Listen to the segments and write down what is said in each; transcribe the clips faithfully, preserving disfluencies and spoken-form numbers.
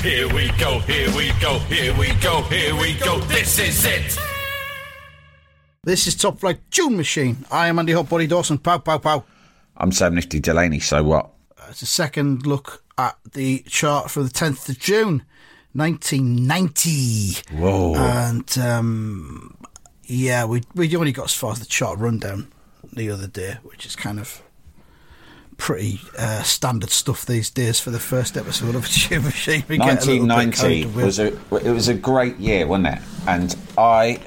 Here we go, here we go, here we go, here we go, this is it! This is Top Flight Tune Machine. I am Andy Huff, Buddy Dawson, pow, pow, pow. I'm Sam Nifty Delaney, so what? Uh, it's a second look at the chart for the tenth of June, nineteen ninety. Whoa. And, um, yeah, we we only got as far as the chart rundown the other day, which is kind of pretty uh, standard stuff these days for the first episode of Tune Machine. nineteen ninety was a it was a great year, wasn't it? And I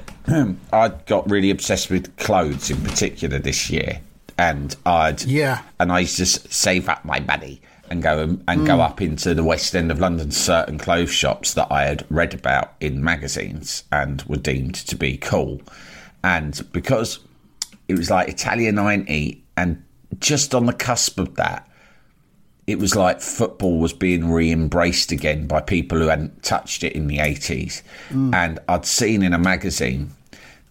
I got really obsessed with clothes in particular this year, and I'd yeah, and I used to save up my money and go and, and mm. go up into the West End of London, certain clothes shops that I had read about in magazines and were deemed to be cool, and because it was like Italia ninety and just on the cusp of that, it was like football was being re-embraced again by people who hadn't touched it in the eighties. Mm. And I'd seen in a magazine,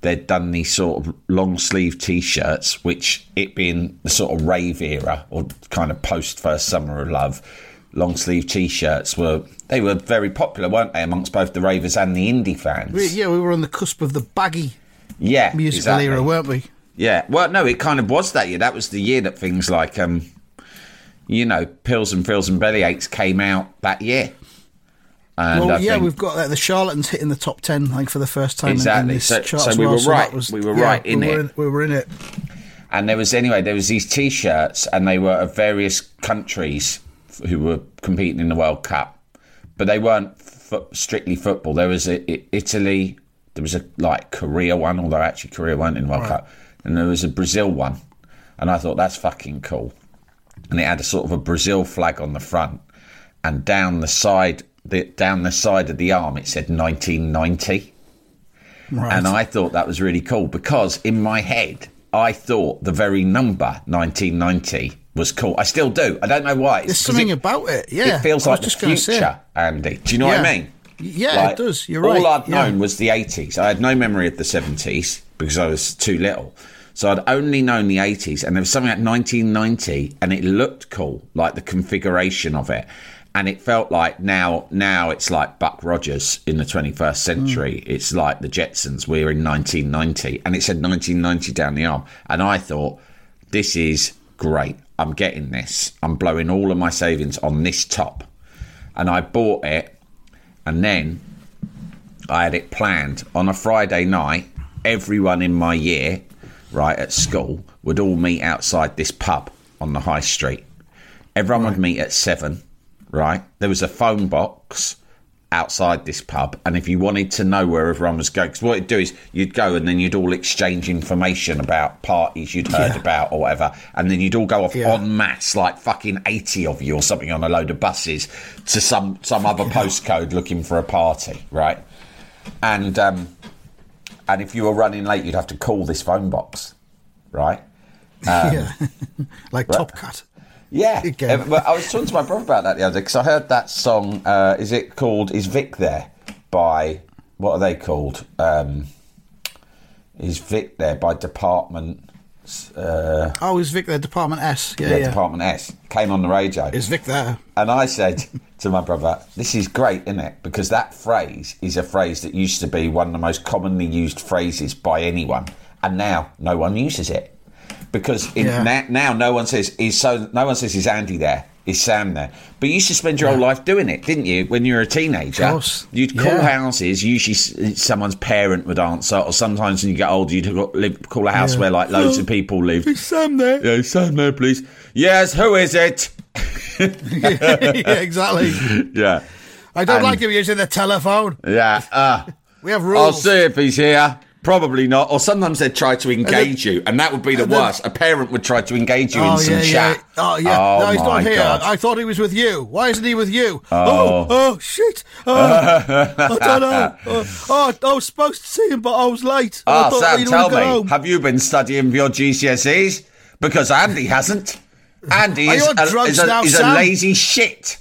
they'd done these sort of long-sleeve T-shirts, which, it being the sort of rave era or kind of post-first summer of love, long-sleeve T-shirts were, they were very popular, weren't they, amongst both the ravers and the indie fans? We, yeah, we were on the cusp of the baggy yeah, musical exactly. era, weren't we? Yeah, well, no, it kind of was that year. That was the year that things like, um, you know, Pills and Frills and Bellyaches came out that year. And well, I yeah, think, we've got like, the Charlatans hitting the top ten, like, for the first time exactly. in, in this so, chart. So we well, were so right. Was, we were yeah, right in we were it. In, we were in it. And there was, anyway, there was these T-shirts, and they were of various countries who were competing in the World Cup, but they weren't fo- strictly football. There was a, a, Italy. There was a like Korea one, although actually Korea weren't in the World right. Cup. And there was a Brazil one, and I thought, that's fucking cool. And it had a sort of a Brazil flag on the front, and down the side, the, down the side of the arm, it said nineteen ninety. Right. And I thought that was really cool, because in my head, I thought the very number nineteen ninety was cool. I still do. I don't know why. It's There's something it, about it. Yeah, it feels like the future, Andy. Do you know yeah. what I mean? Yeah, like, it does. You're right. All I'd known yeah. was the eighties. I had no memory of the seventies because I was too little. So I'd only known the eighties, and there was something at nineteen ninety, and it looked cool, like the configuration of it. And it felt like now now it's like Buck Rogers in the twenty-first century. Mm. It's like the Jetsons, we're in nineteen ninety. And it said nineteen ninety down the arm. And I thought, this is great. I'm getting this. I'm blowing all of my savings on this top. And I bought it, and then I had it planned. On a Friday night, everyone in my year... right at school would all meet outside this pub on the high street. Everyone right. would meet at seven, right? There was a phone box outside this pub, and if you wanted to know where everyone was going, because what it'd do is you'd go and then you'd all exchange information about parties you'd heard yeah. about or whatever, and then you'd all go off yeah. en masse, like fucking eighty of you or something on a load of buses to some, some other yeah. postcode looking for a party, right? And... um And if you were running late, you'd have to call this phone box, right? Um, yeah, like Top Cut. Yeah. But I was talking to my brother about that the other day, because I heard that song, uh, is it called Is Vic There? By, what are they called? Um, Is Vic There by Department... Uh, oh, Is Vic There, Department S. Yeah, yeah, yeah, Department S. Came on the radio. Is Vic There? And I said... to my brother, this is great, isn't it? Because that phrase is a phrase that used to be one of the most commonly used phrases by anyone, and now no one uses it because in yeah. na- now no one says is so no one says is Andy there is Sam there. But you used to spend your yeah. whole life doing it, didn't you, when you were a teenager? Of course. You'd call yeah. houses, usually someone's parent would answer, or sometimes when you get older, you'd live, call a house yeah. where like loads oh, of people lived. Is Sam there? Yeah, is Sam there, please? Yes, who is it? Yeah, exactly. Yeah. I don't and, like him using the telephone. Yeah. Uh, we have rules. I'll see if he's here. Probably not. Or sometimes they'd try to engage and then, you, and that would be the worst. Then, a parent would try to engage you oh, in some yeah, chat. Yeah. Oh, yeah. Oh, no, he's not here. God. I thought he was with you. Why isn't he with you? Oh, oh, oh shit. Oh, I don't know. Oh, oh, I was supposed to see him, but I was late. Oh, I Sam, tell me, home. Have you been studying for your G C S Es? Because Andy hasn't. Andy is, a, is, a, now, is a lazy shit.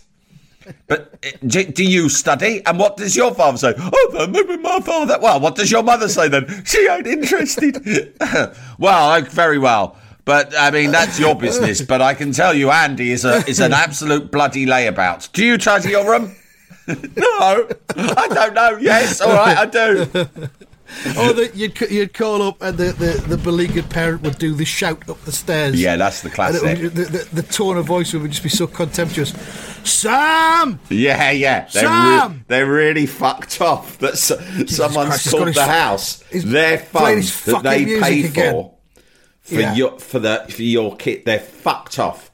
But do, do you study? And what does your father say? Oh, maybe my father. Well, what does your mother say then? She ain't interested. Well, very well. But, I mean, that's your business. But I can tell you Andy is a is an absolute bloody layabout. Do you tidy your room? No. I don't know. Yes, all right, I do. Or that you'd you'd call up and the, the, the beleaguered parent would do the shout up the stairs. Yeah, that's the classic. And would, the, the, the tone of voice would just be so contemptuous. Sam! Yeah, yeah. Sam! Re- they're really fucked off that so- someone's Christ, called his, the house. Their fund that they paid for for yeah. your for the for your kid. They're fucked off.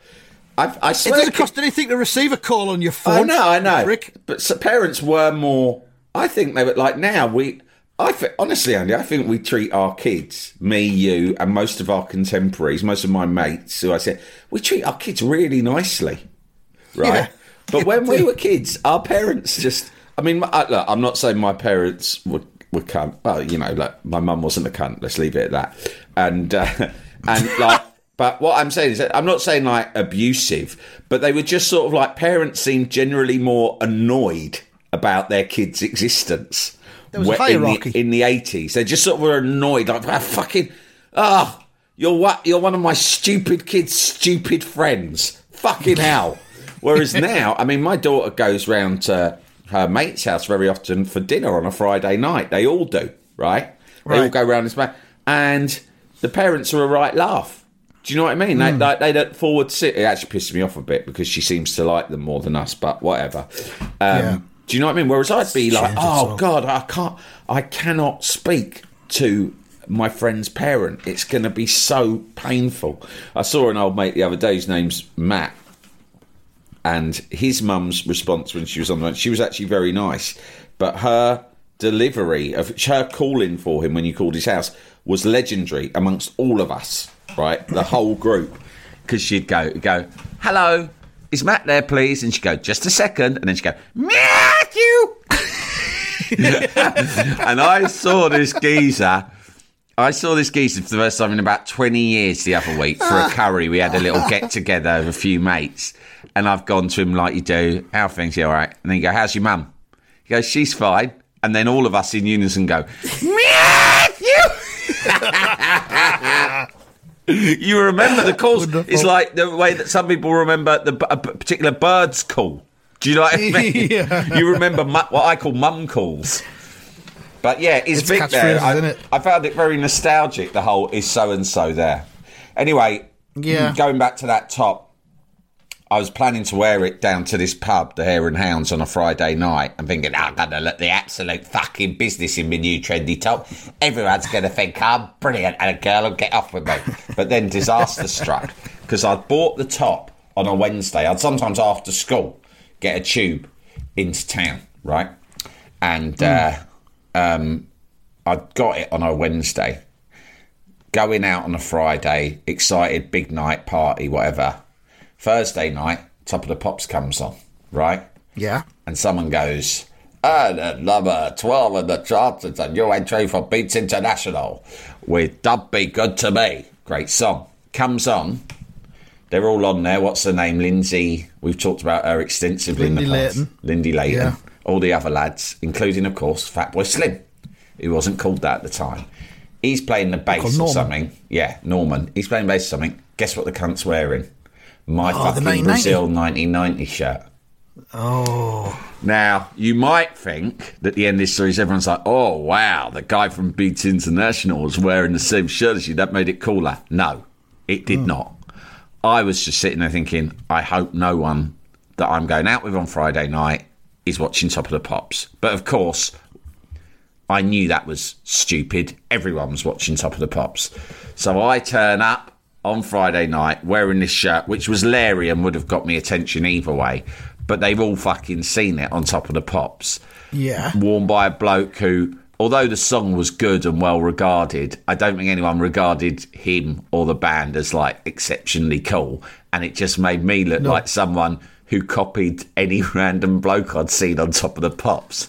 I, I swear it doesn't cost kid- anything to receive a call on your phone. I know, I know. Rick. But so parents were more. I think they were like now we. I th- honestly, Andy, I think we treat our kids, me, you, and most of our contemporaries, most of my mates, who I said, we treat our kids really nicely, right? Yeah. But when we were kids, our parents just, I mean, I, look, I'm not saying my parents were, were cunt. Well, you know, like, my mum wasn't a cunt, let's leave it at that. And, uh, and like, but what I'm saying is that I'm not saying, like, abusive, but they were just sort of like, parents seemed generally more annoyed about their kids' existence. There was a hierarchy. In the, in the eighties. They just sort of were annoyed, like, ah, fucking, ah, oh, you're what, you're one of my stupid kids' stupid friends. Fucking hell. Whereas now, I mean, my daughter goes round to her mate's house very often for dinner on a Friday night. They all do, right? They right. all go round this way. And the parents are a right laugh. Do you know what I mean? Mm. They, like, they don't forward sit. It actually pisses me off a bit because she seems to like them more than us, but whatever. Um, yeah. Do you know what I mean? Whereas I'd be like, oh, God, I can't, I cannot speak to my friend's parent. It's going to be so painful. I saw an old mate the other day, his name's Matt, and his mum's response when she was on the phone, she was actually very nice, but her delivery of her calling for him when you called his house was legendary amongst all of us, right? The whole group. Because she'd go, go, hello. Is Matt there, please? And she'd go, just a second. And then she'd go, Matthew! And I saw this geezer. I saw this geezer for the first time in about twenty years the other week for a curry. We had a little get-together of a few mates. And I've gone to him like you do. How are things? You all right? And then you go, how's your mum? He goes, she's fine. And then all of us in unison go, Matthew! You remember the calls. Wonderful. It's like the way that some people remember the, a particular bird's call. Do you know what I mean? Yeah. You remember mu- what I call mum calls. But yeah, it's big there. I, isn't it? I found it very nostalgic, the whole is so-and-so there. Anyway, yeah. Going back to that top, I was planning to wear it down to this pub, the Hare and Hounds, on a Friday night. I'm thinking, oh, I'm going to look the absolute fucking business in my new trendy top. Everyone's going to think I'm brilliant and a girl will get off with me. But then disaster struck because I'd bought the top on a Wednesday. I'd sometimes after school get a tube into town, right? And mm. uh, um, I'd got it on a Wednesday. Going out on a Friday, excited, big night, party, whatever. Thursday night, Top of the Pops comes on, right? Yeah. And someone goes, and at number twelve in the Charlatans, a new entry for Beats International with Dub Be Good To Me. Great song. Comes on. They're all on there. What's her name? Lindsay. We've talked about her extensively Lindy in the past. Layton. Lindy Layton. Yeah. All the other lads, including, of course, Fat Boy Slim, who wasn't called that at the time. He's playing the bass or something. Yeah, Norman. He's playing bass or something. Guess what the cunt's wearing? My oh, fucking Brazil nineteen ninety shirt. Oh. Now, you might think that at the end of this series, everyone's like, oh, wow, the guy from Beats International was wearing the same shirt as you. That made it cooler. No, it did mm. not. I was just sitting there thinking, I hope no one that I'm going out with on Friday night is watching Top of the Pops. But of course, I knew that was stupid. Everyone was watching Top of the Pops. So I turn up on Friday night wearing this shirt, which was Larry and would have got me attention either way. But they've all fucking seen it on Top of the Pops. Yeah. Worn by a bloke who, although the song was good and well regarded, I don't think anyone regarded him or the band as like exceptionally cool. And it just made me look no. like someone who copied any random bloke I'd seen on Top of the Pops.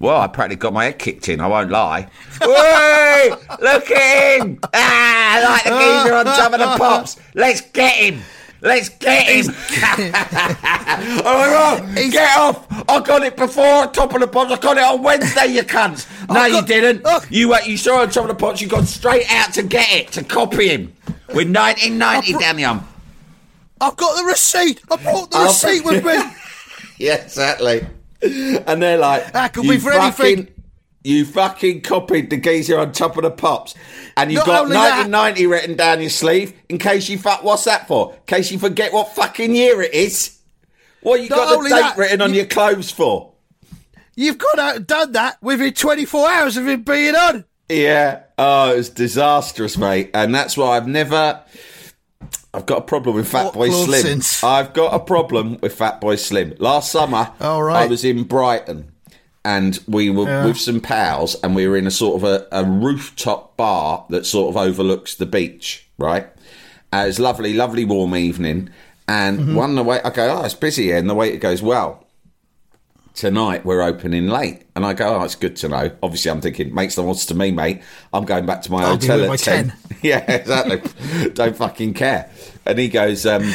Well, I practically got my head kicked in, I won't lie. Hey, look at him! Ah, like the geezer on Top of the Pops. Let's get him! Let's get him! Oh my God! Get off! I got it before Top of the Pops. I got it on Wednesday, you cunts. No, oh, you God. didn't. Oh. You uh, you saw it on Top of the Pops. You got straight out to get it, to copy him. With nineteen ninety br- down the arm. I've got the receipt. I brought the I'll receipt be- with me. Yeah, exactly. And they're like, "How can we for fucking- anything?" You fucking copied the geezer on Top of the Pops. And you've got nineteen ninety written down your sleeve in case you fuck. What's that for? In case you forget what fucking year it is. What you got the date written on your clothes for? You've gone out and done that within twenty-four hours of it being on. Yeah. Oh, it was disastrous, mate. And that's why I've never. I've got a problem with Fat Boy Slim. I've got a problem with Fat Boy Slim. Last summer, all right, I was in Brighton. And we were yeah. with some pals, and we were in a sort of a, a rooftop bar that sort of overlooks the beach, right? Uh, it was lovely, lovely warm evening. And mm-hmm. one of the way, I go, oh, it's busy here. And the waiter goes, well, tonight we're opening late. And I go, oh, it's good to know. Obviously, I'm thinking, makes no odds to me, mate. I'm going back to my I'll hotel at ten. Yeah, exactly. Don't fucking care. And he goes, um,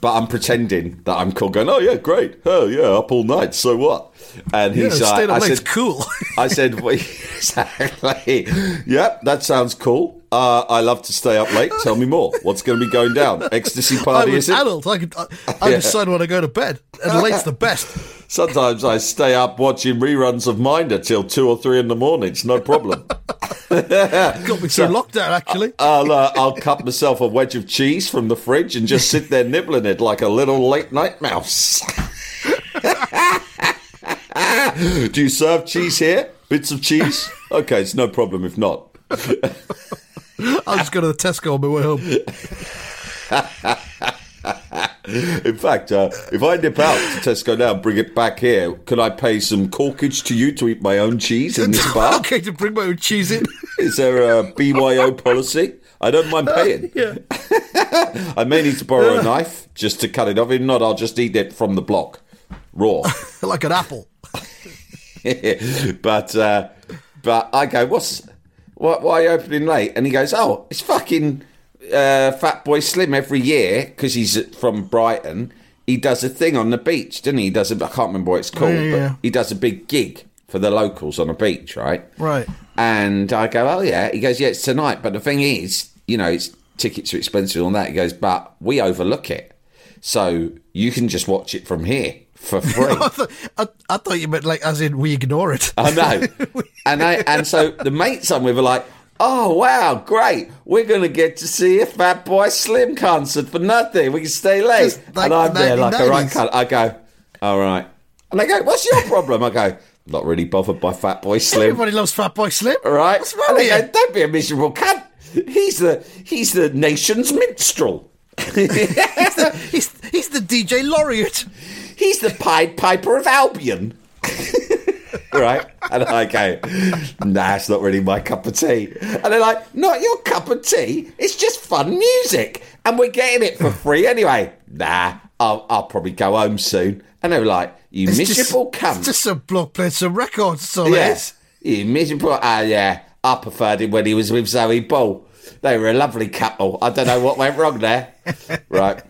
but I'm pretending that I'm cool, going, oh, yeah, great. Oh, yeah, up all night. So what? And he's yeah, like, I said, cool. I said, well, exactly. Yep, that sounds cool. Uh, I love to stay up late. Tell me more. What's going to be going down? Ecstasy party, is it? I'm an adult. I, could, I, I yeah. decide when I go to bed. And late's the best. Sometimes I stay up watching reruns of Minder till two or three in the morning. It's no problem. Got me so, to lockdown, actually. I'll, uh, I'll cut myself a wedge of cheese from the fridge and just sit there nibbling it like a little late-night mouse. Do you serve cheese here? Bits of cheese? Okay, it's no problem if not. I'll just go to the Tesco on my way home. In fact, uh, if I nip out to Tesco now and bring it back here, could I pay some corkage to you to eat my own cheese in this bar? Okay, to bring my own cheese in. Is there a B Y O policy? I don't mind paying. Uh, yeah. I may need to borrow a knife just to cut it off. If not, I'll just eat it from the block. Raw. Like an apple. But uh, but I go, what's what, why are you opening late? And he goes, oh, it's fucking uh, Fat Boy Slim every year, because he's from Brighton. He does a thing on the beach, doesn't he? He does a, I can't remember what it's called, yeah, yeah. but he does a big gig for the locals on a beach, right? Right. And I go, oh, yeah. He goes, yeah, it's tonight. But the thing is, you know, it's, tickets are expensive and all that. He goes, but we overlook it. So you can just watch it from here. For free. I, th- I, I thought you meant like as in we ignore it. I know. And I and so the mates I'm with are like, oh wow, great. We're gonna get to see a Fat Boy Slim concert for nothing. We can stay late. Like and I'm the there like a right cunt. I go, all right. And they go, what's your problem? I go, not really bothered by Fat Boy Slim. Everybody loves Fat Boy Slim. All right. What's wrong with you? Don't be a miserable cunt. He's the he's the nation's minstrel. he's, the, he's, he's the D J laureate. He's the Pied Piper of Albion. Right? And I go, nah, it's not really my cup of tea. And they're like, not your cup of tea. It's just fun music. And we're getting it for free anyway. Nah, I'll, I'll probably go home soon. And they were like, you it's miserable just, cunt. It's just a bloke playing some records. So yes. Yeah. You miserable. Ah, uh, yeah. I preferred him when he was with Zoe Ball. They were a lovely couple. I don't know what went wrong there. Right.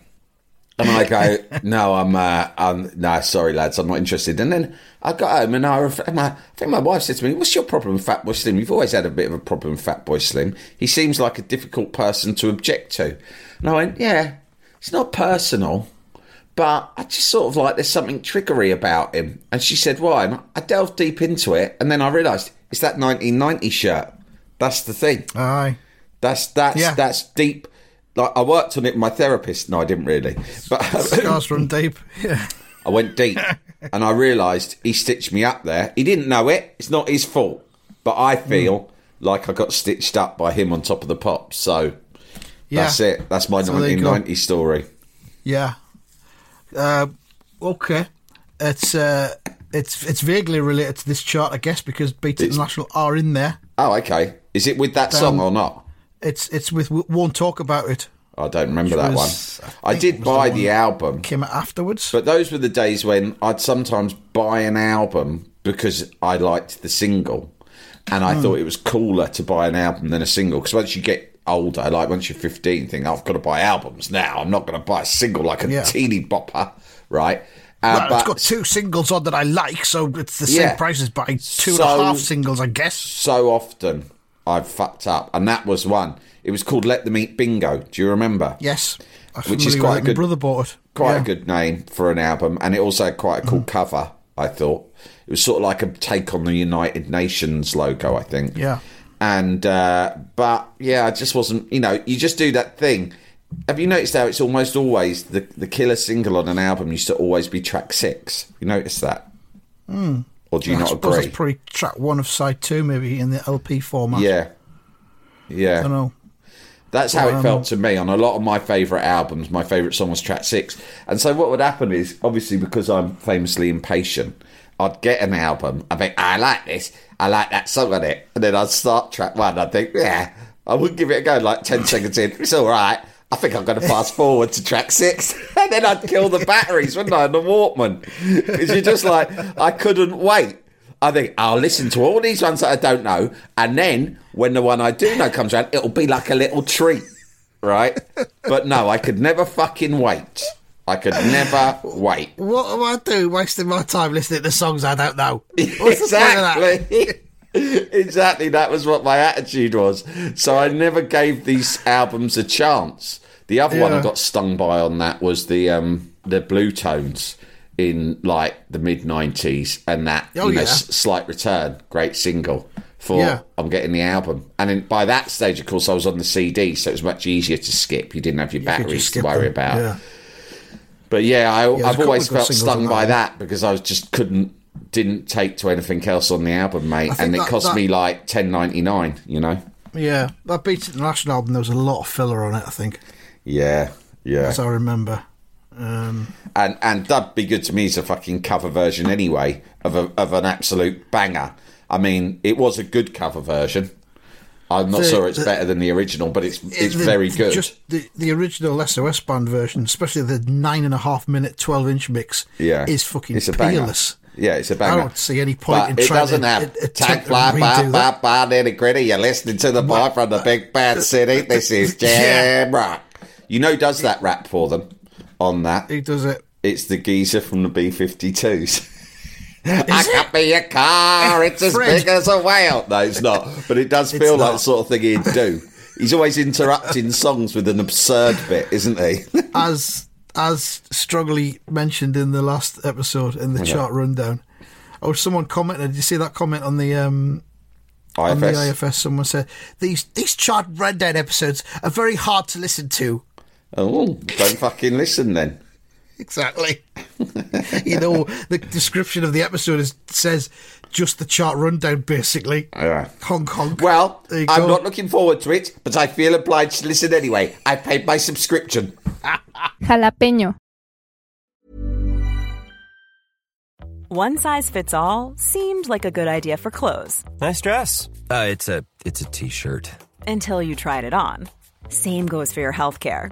And I go, no, I'm, uh, I'm, no, sorry, lads, I'm not interested. And then I got home and I, and I, I think my wife said to me, what's your problem with Fat Boy Slim? You've always had a bit of a problem with Fat Boy Slim. He seems like a difficult person to object to. And I went, yeah, it's not personal, but I just sort of like there's something trickery about him. And she said, why? And I delved deep into it. And then I realised it's that nineteen ninety shirt. That's the thing. Aye. That's, that's, yeah. that's deep. Like, I worked on it with my therapist. No, I didn't really. But scars run deep. Yeah. I went deep, and I realised he stitched me up there. He didn't know it. It's not his fault. But I feel mm. like I got stitched up by him on Top of the Pop. So yeah. that's it. That's my nineteen ninety story. Yeah. Uh, okay. It's uh, it's it's vaguely related to this chart, I guess, because Beats International are in there. Oh, okay. Is it with that um, song or not? It's it's with Won't Talk About It. I don't remember that was, one. I, I did buy the, the album. Came out afterwards. But those were the days when I'd sometimes buy an album because I liked the single. And I mm. thought it was cooler to buy an album than a single. Because once you get older, like once you're fifteen, you think, oh, I've got to buy albums now. I'm not going to buy a single like a yeah. teeny bopper, right? Uh, well, but, it's got two singles on that I like, so it's the same yeah. price as buying two so, and a half singles, I guess. So often I've fucked up. And that was one. It was called Let Them Eat Bingo. Do you remember? Yes. I Which is quite a good, brother bought it. Quite yeah. a good name for an album. And it also had quite a cool mm. cover, I thought. It was sort of like a take on the United Nations logo, I think. Yeah. And, uh, but, yeah, I just wasn't, you know, you just do that thing. Have you noticed how it's almost always the, the killer single on an album used to always be track six? You notice that? Mm. Or do you I not agree? It's probably track one of side two, maybe, in the L P format. Yeah. Yeah. I don't know. That's how um, it felt to me on a lot of my favourite albums. My favourite song was track six. And so what would happen is, obviously, because I'm famously impatient, I'd get an album, I'd think, I like this, I like that song on it. And then I'd start track one, I'd think, yeah, I wouldn't give it a go, like ten seconds in, it's all right, I think I'm going to fast forward to track six. And then I'd kill the batteries, wouldn't I, on the Walkman? Because you're just like, I couldn't wait. I think, I'll listen to all these ones that I don't know, and then when the one I do know comes around, it'll be like a little treat, right? But no, I could never fucking wait. I could never wait. What am I doing wasting my time listening to songs I don't know? What's exactly. That? Exactly. That was what my attitude was. So I never gave these albums a chance. The other yeah. one I got stung by on that was the um, the Blue Tones in like the mid nineties, and that oh, you know, yeah. s- Slight Return, great single. For yeah. I'm getting the album, and in, by that stage, of course, I was on the C D, so it was much easier to skip. You didn't have your you batteries to worry them. about. Yeah. But yeah, I, yeah I've always felt stung that, by yeah. that because I was just couldn't, didn't take to anything else on the album, mate. And that, it cost that, me like ten ninety-nine, you know? Yeah, that Beats International album, there was a lot of filler on it, I think. Yeah, yeah. As I remember. Um, and and That'd Be Good To Me is a fucking cover version anyway of a, of an absolute banger. I mean, it was a good cover version. I'm not the, sure it's the, better than the original, but it's it's the, very good. Just the, the original S O S Band version, especially the nine and a half minute twelve inch mix, yeah. is fucking it's a peerless. Banger. Yeah, it's a banger. I don't see any point but in it trying doesn't to have a, tag fly bar bar bar near the gritty. You're listening to the boy from the big bad city. This is jam yeah. rock. You know, who does that rap for them on that? He does it. It's the geezer from the B fifty-twos. Is I it? Can't be a car, it's as Fred. Big as a whale. No, it's not. But it does feel like the sort of thing he'd do. He's always interrupting songs with an absurd bit, isn't he? As as strongly mentioned in the last episode in the okay. chart rundown, or oh, someone commented, did you see that comment on the um, I F S? On the I F S, someone said, these, these chart rundown episodes are very hard to listen to. Oh, don't fucking listen then. Exactly. You know, the description of the episode is, says just the chart rundown, basically. Yeah. Honk, honk. Well, I'm go. not looking forward to it, but I feel obliged to listen anyway. I paid my subscription. Jalapeño. One size fits all seemed like a good idea for clothes. Nice dress. Uh, it's a it's a T-shirt. Until you tried it on. Same goes for your healthcare.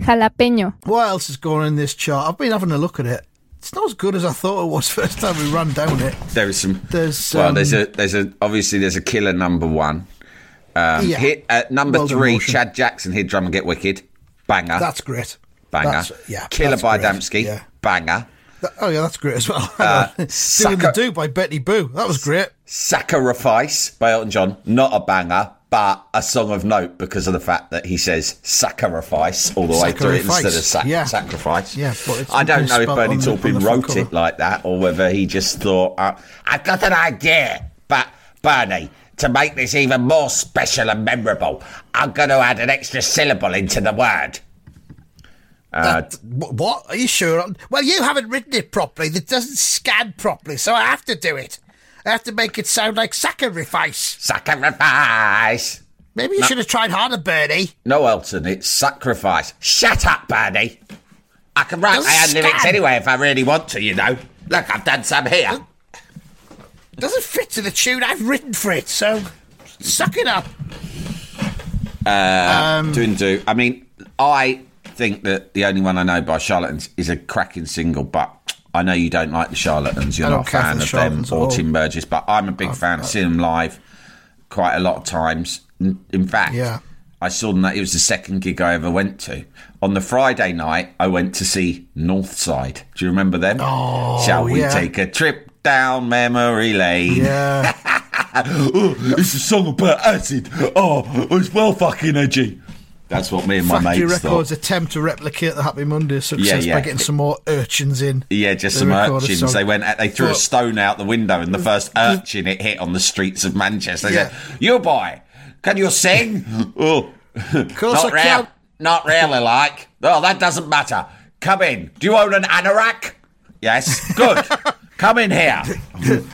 Jalapeño. What else is going in this chart? I've been having a look at it. It's not as good as I thought it was first time we ran down it. There is some. There's well, um, there's a there's a obviously there's a killer number one. Um, yeah. Hit at number well three, Chad Jackson hit drum and get wicked, banger. That's great. Banger. That's, yeah, killer that's by great. Damsky, yeah. Banger. That, oh yeah, that's great as well. Uh, Sacri- Doing the Do by Betty Boo. That was great. Sacrifice by Elton John. Not a banger, but a song of note because of the fact that he says sacrifice all the sacrifice. way through it instead of sac- yeah. sacrifice. Yeah, but it's I don't know if Bernie Taupin wrote it like that or whether he just thought, uh, I've got an idea, but Bernie, to make this even more special and memorable, I'm going to add an extra syllable into the word. Uh, that, what? Are you sure? Well, you haven't written it properly. It doesn't scan properly, so I have to do it. I have to make it sound like sacrifice. Sacrifice. Maybe you no. should have tried harder, Bernie. No, Elton, it's sacrifice. Shut up, Bernie. I can write my own lyrics anyway if I really want to, you know. Look, I've done some here. Doesn't, doesn't fit to the tune I've written for it, so suck it up. Uh, um, do and do. I mean, I think that The Only One I Know by Charlatans is a cracking single, but I know you don't like the Charlatans. You're not a fan of them or Tim Burgess, but I'm a big fan. I've seen them live quite a lot of times. In fact, yeah. I saw them. That it was the second gig I ever went to. On the Friday night, I went to see Northside. Do you remember them? Oh, Shall we yeah. take a trip down memory lane? Yeah. Oh, it's a song about acid. Oh, it's well fucking edgy. That's what me and my Factory mates Records thought. Records attempt to replicate the Happy Mondays success yeah, yeah. by getting some more urchins in. Yeah, just some urchins. They went. They threw but, a stone out the window, and the first urchin it hit on the streets of Manchester. They yeah. said, "You boy, can you sing?" Oh, of course not I real, can. Not really. Like, oh, that doesn't matter. Come in. Do you own an anorak? Yes. Good. Come in here.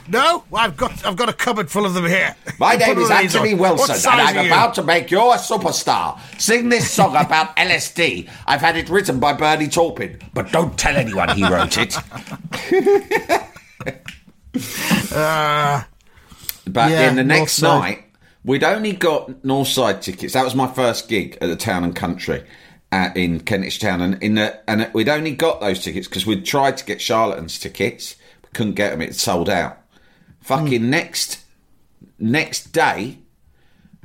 No, I've got I've got a cupboard full of them here. My name is Anthony Wilson, and I'm about to make you a superstar. Sing this song about L S D. I've had it written by Bernie Taupin, but don't tell anyone he wrote it. uh, but yeah, then the next Northside. night, we'd only got Northside tickets. That was my first gig at the Town and Country. Uh, in Kentish Town, and in the, and we'd only got those tickets because we'd tried to get Charlatans tickets, but couldn't get them. It sold out. Fucking mm. next next day,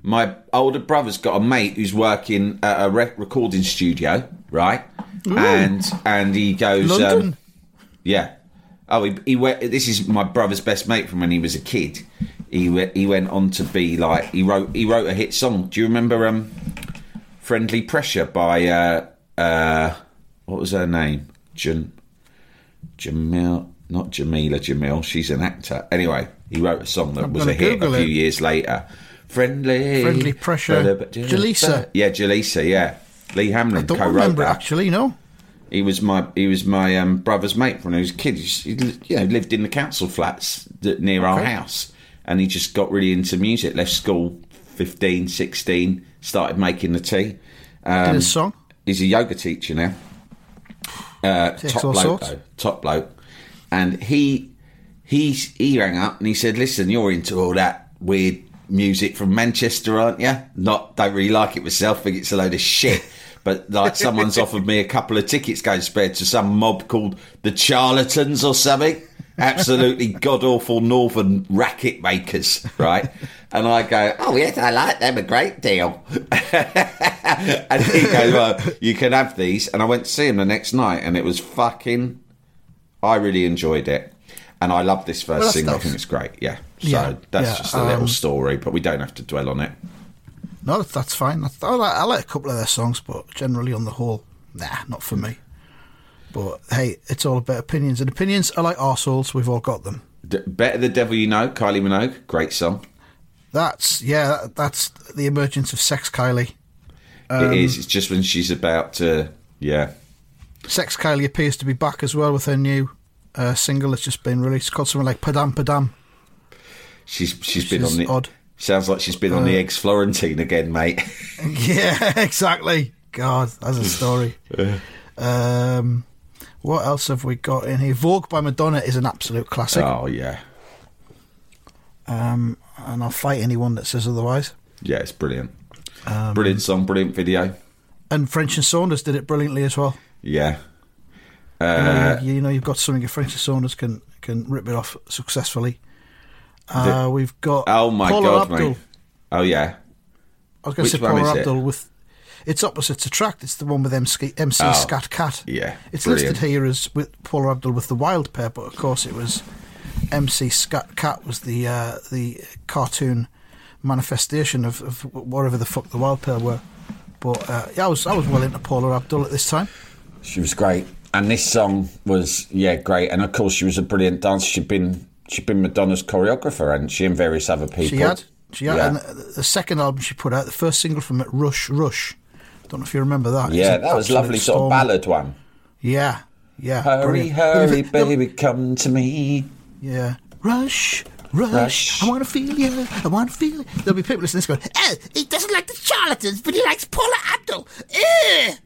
my older brother's got a mate who's working at a rec- recording studio, right? Ooh. And and he goes, London. Um, yeah. Oh, he, he went. This is my brother's best mate from when he was a kid. He went, he went on to be like he wrote he wrote a hit song. Do you remember um? Friendly Pressure by, uh, uh, what was her name? Jam- Jamil, not Jamila Jamil, she's an actor. Anyway, he wrote a song that I'm was a hit Google a few it. years later. Friendly. Friendly Pressure. Jaleesa. Yeah, Jaleesa, yeah. Lee Hamlin co-wrote that. I don't remember that. actually, no. He was my he was my um, brother's mate from when he was a kid. He, you know, lived in the council flats that, near okay. our house. And he just got really into music, left school fifteen, sixteen, started making the tea. Um, Did a song. He's a yoga teacher now. Uh, top bloke, though, top bloke. And he, he, he rang up and he said, "Listen, you're into all that weird music from Manchester, aren't you? Not, don't really like it myself. Think it's a load of shit. But like, someone's offered me a couple of tickets going spared to some mob called the Charlatans or something. Absolutely god awful northern racket makers, right?" And I go, "Oh yes, I like them a great deal." And he goes, "Well, you can have these." And I went to see him the next night, and it was fucking. I really enjoyed it, and I love this first well, single. Nice. I think it's great. Yeah, so yeah, that's yeah, just a um, little story, but we don't have to dwell on it. No, that's fine. That's, I, like, I like a couple of their songs, but generally on the whole, nah, not for me. But hey, it's all about opinions, and opinions are like arseholes. We've all got them. D- Better the Devil You Know, Kylie Minogue, great song. That's yeah, that's the emergence of Sex Kylie. Um, it is. It's just when she's about to yeah. Sex Kylie appears to be back as well with her new uh, single that's just been released called something like Padam Padam. She's she's Which been on the odd. Sounds like she's been uh, on the ex Florentine again, mate. Yeah, exactly. God, that's a story. um What else have we got in here? Vogue by Madonna is an absolute classic. Oh, yeah. Um, and I'll fight anyone that says otherwise. Yeah, it's brilliant. Um, brilliant song, brilliant video. And French and Saunders did it brilliantly as well. Yeah. Uh, you know, you know, you've got something if French and Saunders can, can rip it off successfully. Uh, the, we've got oh my Paula God, Abdul. Mate. Oh, yeah. I was going to say Paula Abdul it? with... It's opposite to track. It's the one with M C, M C oh, Scat Cat. Yeah, it's brilliant. Listed here as with Paula Abdul with the Wild Pair, but of course it was M C Scat Cat was the uh, the cartoon manifestation of, of whatever the fuck the Wild Pair were. But uh, yeah, I was I was well into Paula Abdul at this time. She was great, and this song was yeah great, and of course she was a brilliant dancer. She'd been she'd been Madonna's choreographer, and she and various other people. She had she had, yeah. And the, the second album she put out, the first single from it, Rush Rush. Don't know if you remember that. Yeah, that was lovely sort storm. of ballad one. Yeah, yeah. Hurry, brilliant. hurry, baby, come to me. Yeah. Rush, rush, rush. I want to feel you, I want to feel you. There'll be people listening to this going, oh, he doesn't like the Charlatans, but he likes Paula Abdul. Ew.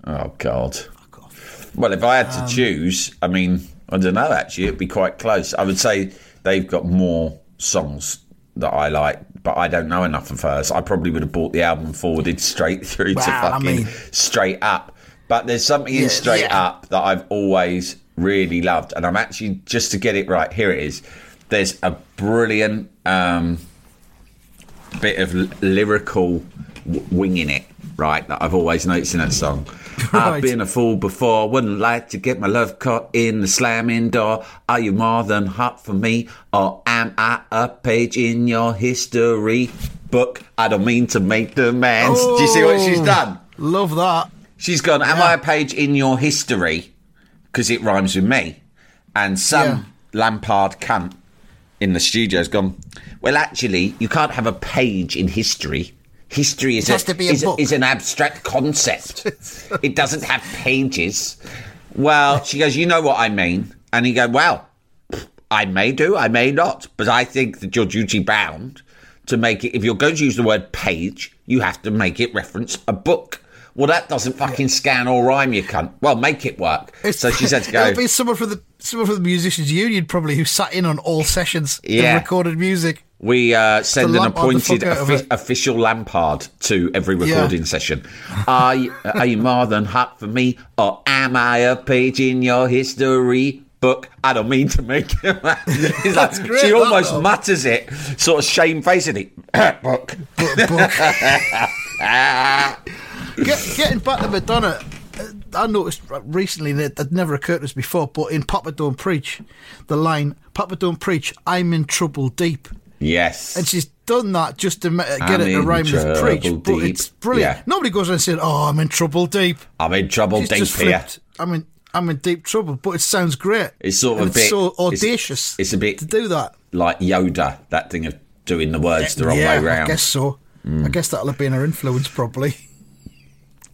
Oh, God. Fuck off. Well, if I had to um, choose, I mean, I don't know, actually, it'd be quite close. I would say they've got more songs that I like, but I don't know enough of hers. I probably would have bought the album forwarded straight through well, to fucking I mean, Straight Up. But there's something yeah, in Straight yeah. Up that I've always really loved, and I'm actually, just to get it right, here it is. There's a brilliant um, bit of l- lyrical w- winging it, right, that I've always noticed in that song. Right. I've been a fool before, wouldn't like to get my love caught in the slamming door. Are you more than hot for me, or am I a page in your history book? I don't mean to make demands. Oh, do you see what she's done? Love that. She's gone, am yeah. I a page in your history? Because it rhymes with me. And some yeah. Lampard cunt in the studio has gone, well, actually, you can't have a page in history. History is, a, a is, is an abstract concept. It doesn't have pages. Well, she goes, you know what I mean? And he goes, well, I may do, I may not. But I think that you're duty-bound to make it... If you're going to use the word page, you have to make it reference a book. Well, that doesn't fucking scan or rhyme, you cunt. Well, make it work. It's, so she said to go... It'll be someone from the, someone from the Musicians Union, probably, who sat in on all sessions yeah. and recorded music. We uh, send an appointed of official Lampard to every recording yeah. session. Are you, are you more than hot for me, or am I a page in your history book? I don't mean to make it. It's like, great, she almost though. mutters it, sort of shamefacedly. book. book, book. Get, getting back to Madonna, I noticed recently that that never occurred to us before, but in Papa Don't Preach, the line, Papa Don't Preach, I'm in trouble deep. Yes. And she's done that just to get I'm it to rhyme with preach. Deep. But it's brilliant. Yeah. Nobody goes around and says, oh, I'm in trouble deep. I'm in trouble she's deep just here. I'm in, I'm in deep trouble, but it sounds great. It's sort of and a bit... so audacious it's, it's a bit to do that. Like Yoda, that thing of doing the words the wrong yeah, way round. I guess so. Mm. I guess that'll have been her influence, probably.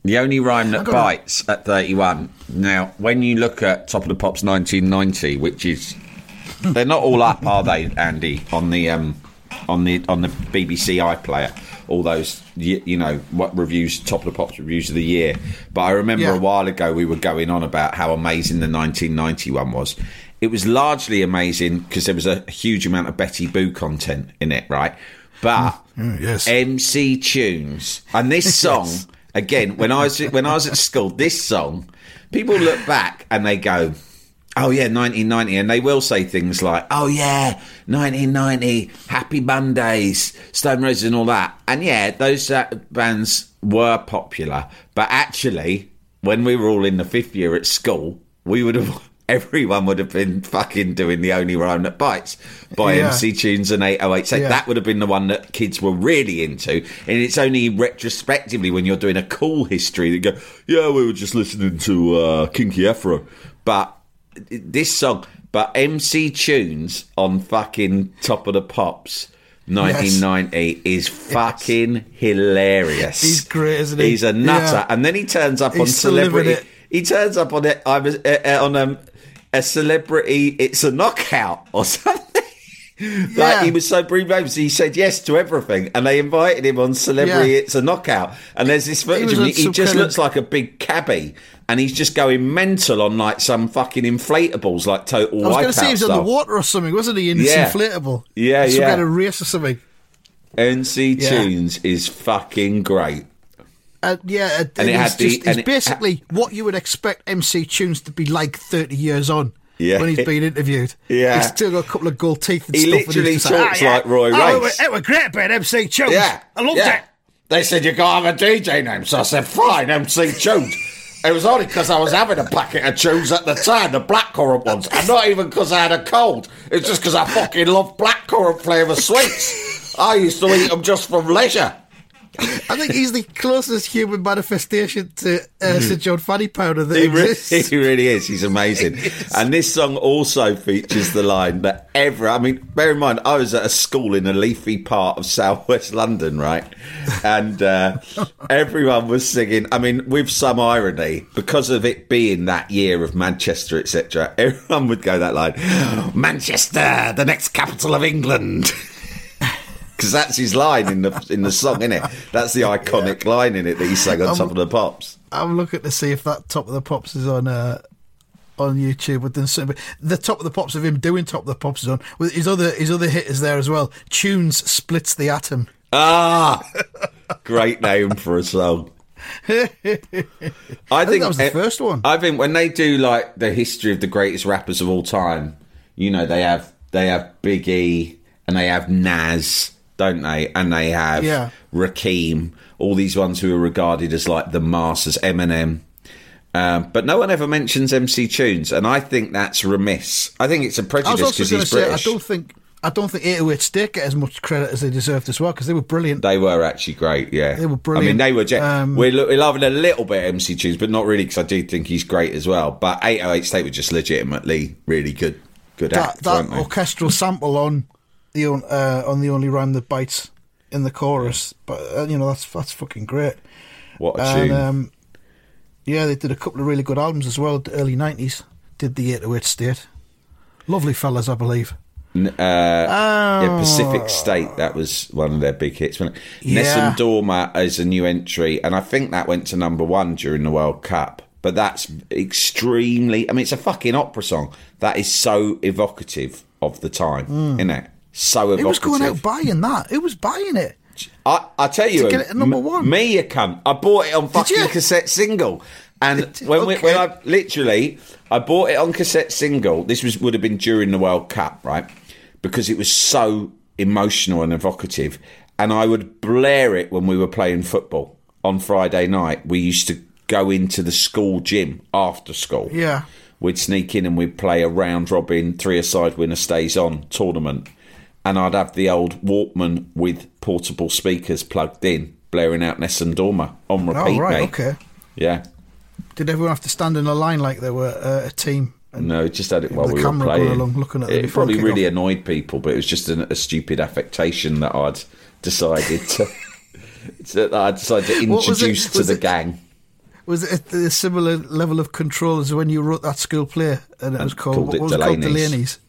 The Only Rhyme That Bites at thirty-one. Now, when you look at Top of the Pops nineteen ninety, which is... They're not all up, are they, Andy? On the um, on the on the B B C iPlayer, all those you, you know what reviews, Top of the Pops reviews of the year. But I remember yeah. a while ago we were going on about how amazing the nineteen ninety one was. It was largely amazing because there was a huge amount of Betty Boo content in it, right? But mm, yes. M C Tunes and this song yes. again. When I was when I was at school, this song, people look back and they go, oh, yeah, nineteen ninety. And they will say things like, oh, yeah, nineteen ninety, Happy Mondays, Stone Roses and all that. And, yeah, those uh, bands were popular. But actually, when we were all in the fifth year at school, we would have... Everyone would have been fucking doing The Only Rhyme That Bites by yeah. M C Tunes and eight oh eight State. Yeah. That would have been the one that kids were really into. And it's only retrospectively when you're doing a cool history that you go, yeah, we were just listening to uh, Kinky Afro. But... this song, but M C Tunes on fucking Top of the Pops nineteen ninety yes. is fucking yes. hilarious. He's great, isn't he? He's a nutter, yeah. and then he turns up He's on Celebrity. It. He turns up on it. I was uh, on um, a Celebrity. It's a Knockout or something. Yeah. Like, he was so brave, so he said yes to everything, and they invited him on Celebrity yeah. It's a Knockout, and there's this footage of him, he just looks like a big cabbie, and he's just going mental on like some fucking inflatables, like Total Wipeout. I was going to say he was on the water or something, wasn't he, in this yeah. inflatable? Yeah, yeah. Some kind of race or something. M C yeah. Tunes is fucking great. Uh, yeah, it, and it it's, just, the, and it's basically it ha- what you would expect M C Tunes to be like thirty years on. Yeah. When he's being interviewed. Yeah. He's still got a couple of gold teeth and he stuff. He literally and talks like, oh, yeah. like Roy Race. Oh, it, was, it was great being M C Tunes. Yeah. I loved yeah. it. They said, you can't have a D J name. So I said, fine, M C Tunes. It was only because I was having a packet of tunes at the time, the blackcurrant ones, and not even because I had a cold. It's just because I fucking love blackcurrant flavour sweets. I used to eat them just from leisure. I think he's the closest human manifestation to uh, Sir John Fanny Powder that he exists. Re- he really is. He's amazing. He is. And this song also features the line that ever... I mean, bear in mind, I was at a school in a leafy part of southwest London, right? And uh, everyone was singing, I mean, with some irony, because of it being that year of Manchester, et cetera, everyone would go that line, Manchester, the next capital of England. Because that's his line in the in the song, isn't it? That's the iconic yeah. line in it that he sang on I'm, Top of the Pops. I'm looking to see if that Top of the Pops is on uh, on YouTube. With the, the Top of the Pops of him doing Top of the Pops is on. With his other his other hit is there as well. Tunes Splits the Atom. Ah, great name for a song. I, think I think that was the it, first one. I think when they do like the history of the greatest rappers of all time, you know they have they have Big E and they have Nas. Don't they? And they have yeah. Rakim, all these ones who are regarded as like the masters, Eminem. Um, but no one ever mentions M C Tunes, and I think that's remiss. I think it's a prejudice because he's say, British. I don't think I don't think eight oh eight State get as much credit as they deserved as well because they were brilliant. They were actually great. Yeah, they were brilliant. I mean, they were. Je- um, we're, lo- we're loving a little bit of M C Tunes, but not really because I do think he's great as well. But eight oh eight State were just legitimately really good. Good that, acts, that orchestral sample on. The on, uh, on The Only Rhyme That Bites in the chorus, but uh, you know that's that's fucking great. What a and, tune! Um, yeah, they did a couple of really good albums as well. The early nineties did the eight oh eight State, lovely fellas, I believe. Uh, oh. Yeah, Pacific State, that was one of their big hits. Wasn't it? Yeah. Nessun Dorma is a new entry, and I think that went to number one during the World Cup. But that's extremely. I mean, it's a fucking opera song that is so evocative of the time, mm. isn't it? So it was going out buying that. It was buying it. I, I tell you, to get it at number one. M- me, you cunt. I bought it on fucking cassette single, and when okay. we, when I literally, I bought it on cassette single. This was would have been during the World Cup, right? Because it was so emotional and evocative, and I would blare it when we were playing football on Friday night. We used to go into the school gym after school. Yeah, we'd sneak in and we'd play a round robin, three-a-side winner stays on tournament. And I'd have the old Walkman with portable speakers plugged in, blaring out Nessun Dorma on repeat. Oh, right, mate. Okay. Yeah. Did everyone have to stand in a line like they were uh, a team? And no, just had it while we were playing. Along, looking at it probably really off. Annoyed people, but it was just an, a stupid affectation that I'd decided to, that I decided to introduce to the it? gang. Was it a similar level of control as when you wrote that school play and it was called, called it what was Delaney's. It called Delaney's?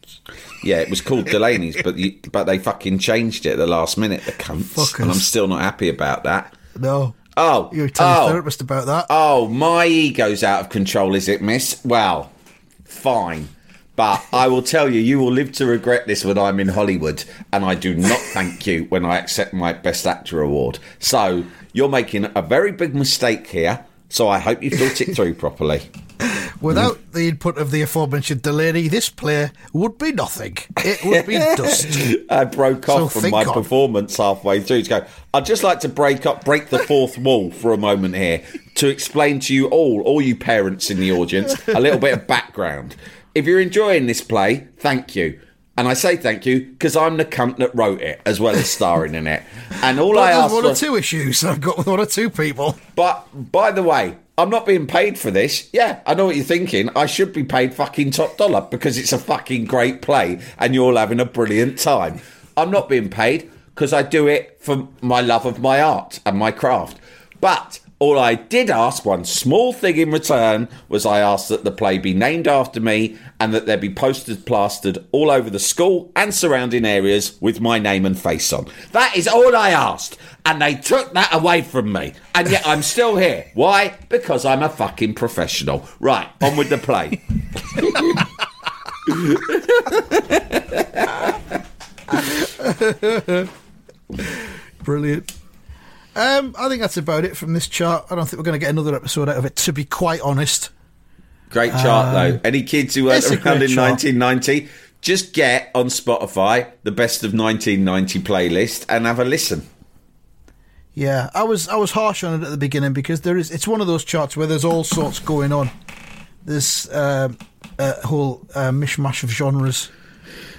Yeah, it was called Delaney's, but you, but they fucking changed it at the last minute, the cunts. Fuckers. And I'm still not happy about that. No. Oh. You were telling oh, your therapist about that. Oh, my ego's out of control, is it, miss? Well, fine. But I will tell you, you will live to regret this when I'm in Hollywood, and I do not thank you when I accept my Best Actor award. So you're making a very big mistake here. So I hope you thought it through properly. Without mm. the input of the aforementioned Delaney, this play would be nothing. It would be dust. I broke off so from my on. performance halfway through to go, I'd just like to break up, break the fourth wall for a moment here to explain to you all, all you parents in the audience, a little bit of background. If you're enjoying this play, thank you. And I say thank you because I'm the cunt that wrote it as well as starring in it. And all I asked one or two issues I've got with one or two people. But by the way, I'm not being paid for this. Yeah, I know what you're thinking. I should be paid fucking top dollar because it's a fucking great play and you're all having a brilliant time. I'm not being paid because I do it for my love of my art and my craft. But All I did ask, one small thing in return, was I asked that the play be named after me and that there be posters plastered all over the school and surrounding areas with my name and face on. That is all I asked. And they took that away from me. And yet I'm still here. Why? Because I'm a fucking professional. Right, on with the play. Brilliant. Um, I think that's about it from this chart. I don't think we're going to get another episode out of it, to be quite honest. Great chart, um, though. Any kids who weren't around in chart. nineteen ninety, just get on Spotify the Best of nineteen ninety playlist and have a listen. Yeah, I was I was harsh on it at the beginning because there is it's one of those charts where there's all sorts going on. There's uh, a whole uh, mishmash of genres.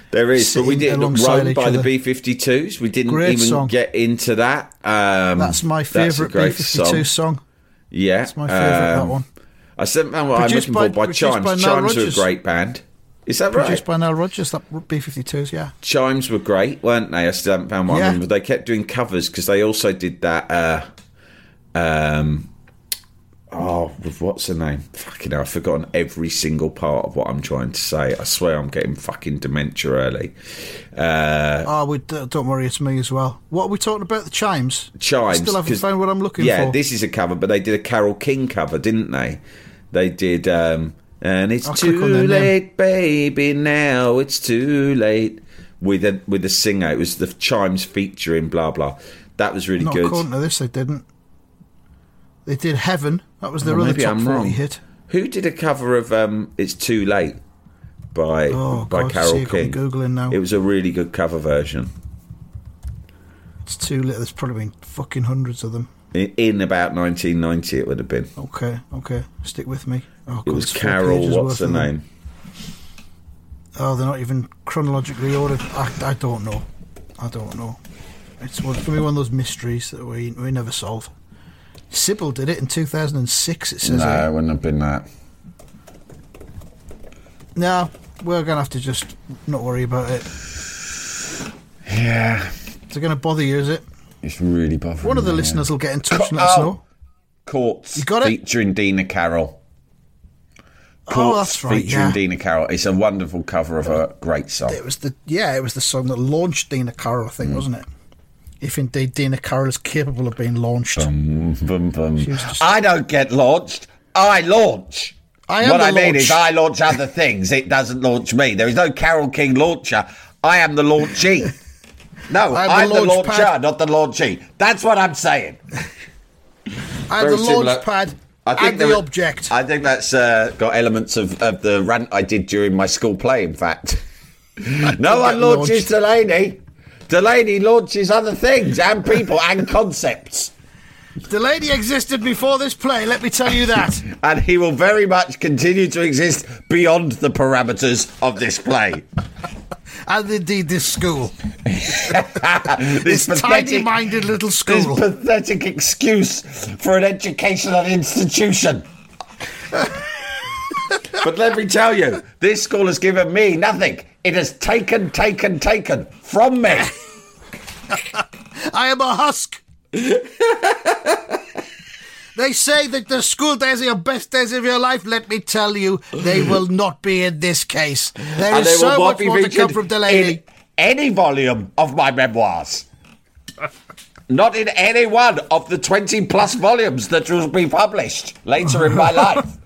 There is, but we didn't Road by other. The B fifty-twos. We didn't great even song. Get into that. Um, that's my favourite B fifty-two song. song. Yeah. That's my favourite, um, that one. I sent man what produced I'm looking by, for by Chimes. By Chimes were a great band. Is that right? Produced by Nile Rodgers, that B fifty-twos, yeah. Chimes were great, weren't they? I still haven't found one yeah. of them, but they kept doing covers because they also did that... Uh, um, Oh, with what's her name? Fucking hell, I've forgotten every single part of what I'm trying to say. I swear I'm getting fucking dementia early. Uh, oh, we, don't worry, it's me as well. What are we talking about? The Chimes? Chimes. I still haven't found what I'm looking yeah, for. Yeah, this is a cover, but they did a Carole King cover, didn't they? They did, um, and it's I'll too late, baby, now it's too late. With a, with a singer, it was the Chimes featuring blah, blah. That was really Not good. According to this, they didn't. They did Heaven. That was their oh, other top forty hit. Who did a cover of um, "It's Too Late" by oh, by God, Carole see, King? Googling now. It was a really good cover version. It's too late. There's probably been fucking hundreds of them. In, in about nineteen ninety, it would have been. Okay, okay, stick with me. Oh, God, it was Carol. What's her name? Oh, they're not even chronologically ordered. I, I don't know. I don't know. It's one for me one of those mysteries that we we never solve. Sybil did it in two thousand six, it says. No, it wouldn't have been that. No, we're going to have to just not worry about it. Yeah. It's going to bother you, is it? It's really bothering One of the me, listeners yeah. will get in touch Co- and let us oh. know. Courts you got it? featuring Dina Carroll. Courts oh, that's right, featuring yeah. Dina Carroll. It's a wonderful cover of a great song. It was the Yeah, it was the song that launched Dina Carroll, I think, mm. wasn't it? If indeed Dina Carroll is capable of being launched. Bum, bum, bum. Just... I don't get launched. I launch. I am what I launch. mean is I launch other things. It doesn't launch me. There is no Carole King launcher. I am the launchee. No, I'm, I'm the, the launcher, pad. not the launchee. That's what I'm saying. I'm Very the similar. launch pad I think and the object. I think that's uh, got elements of, of the rant I did during my school play, in fact. No one launches Delaney. Delaney launches other things and people and concepts. Delaney existed before this play, let me tell you that. And he will very much continue to exist beyond the parameters of this play. And indeed this school. this, this tiny-minded little school. This pathetic excuse for an educational institution. But let me tell you, this school has given me nothing. It has taken, taken, taken from me. I am a husk. They say that the school days are your best days of your life. Let me tell you, they will not be in this case. There and is so much more to come from Delaney. In any volume of my memoirs. Not in any one of the twenty plus volumes that will be published later in my life.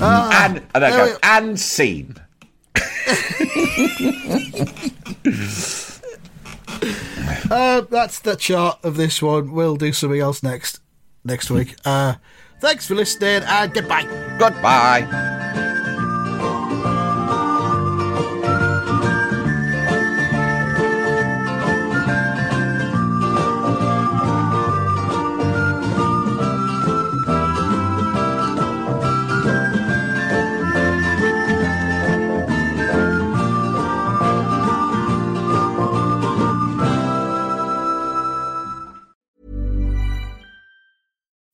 Uh, and oh, there we... and scene. uh, that's the chart of this one. We'll do something else next next week. Uh, thanks for listening and goodbye. Goodbye.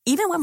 Even when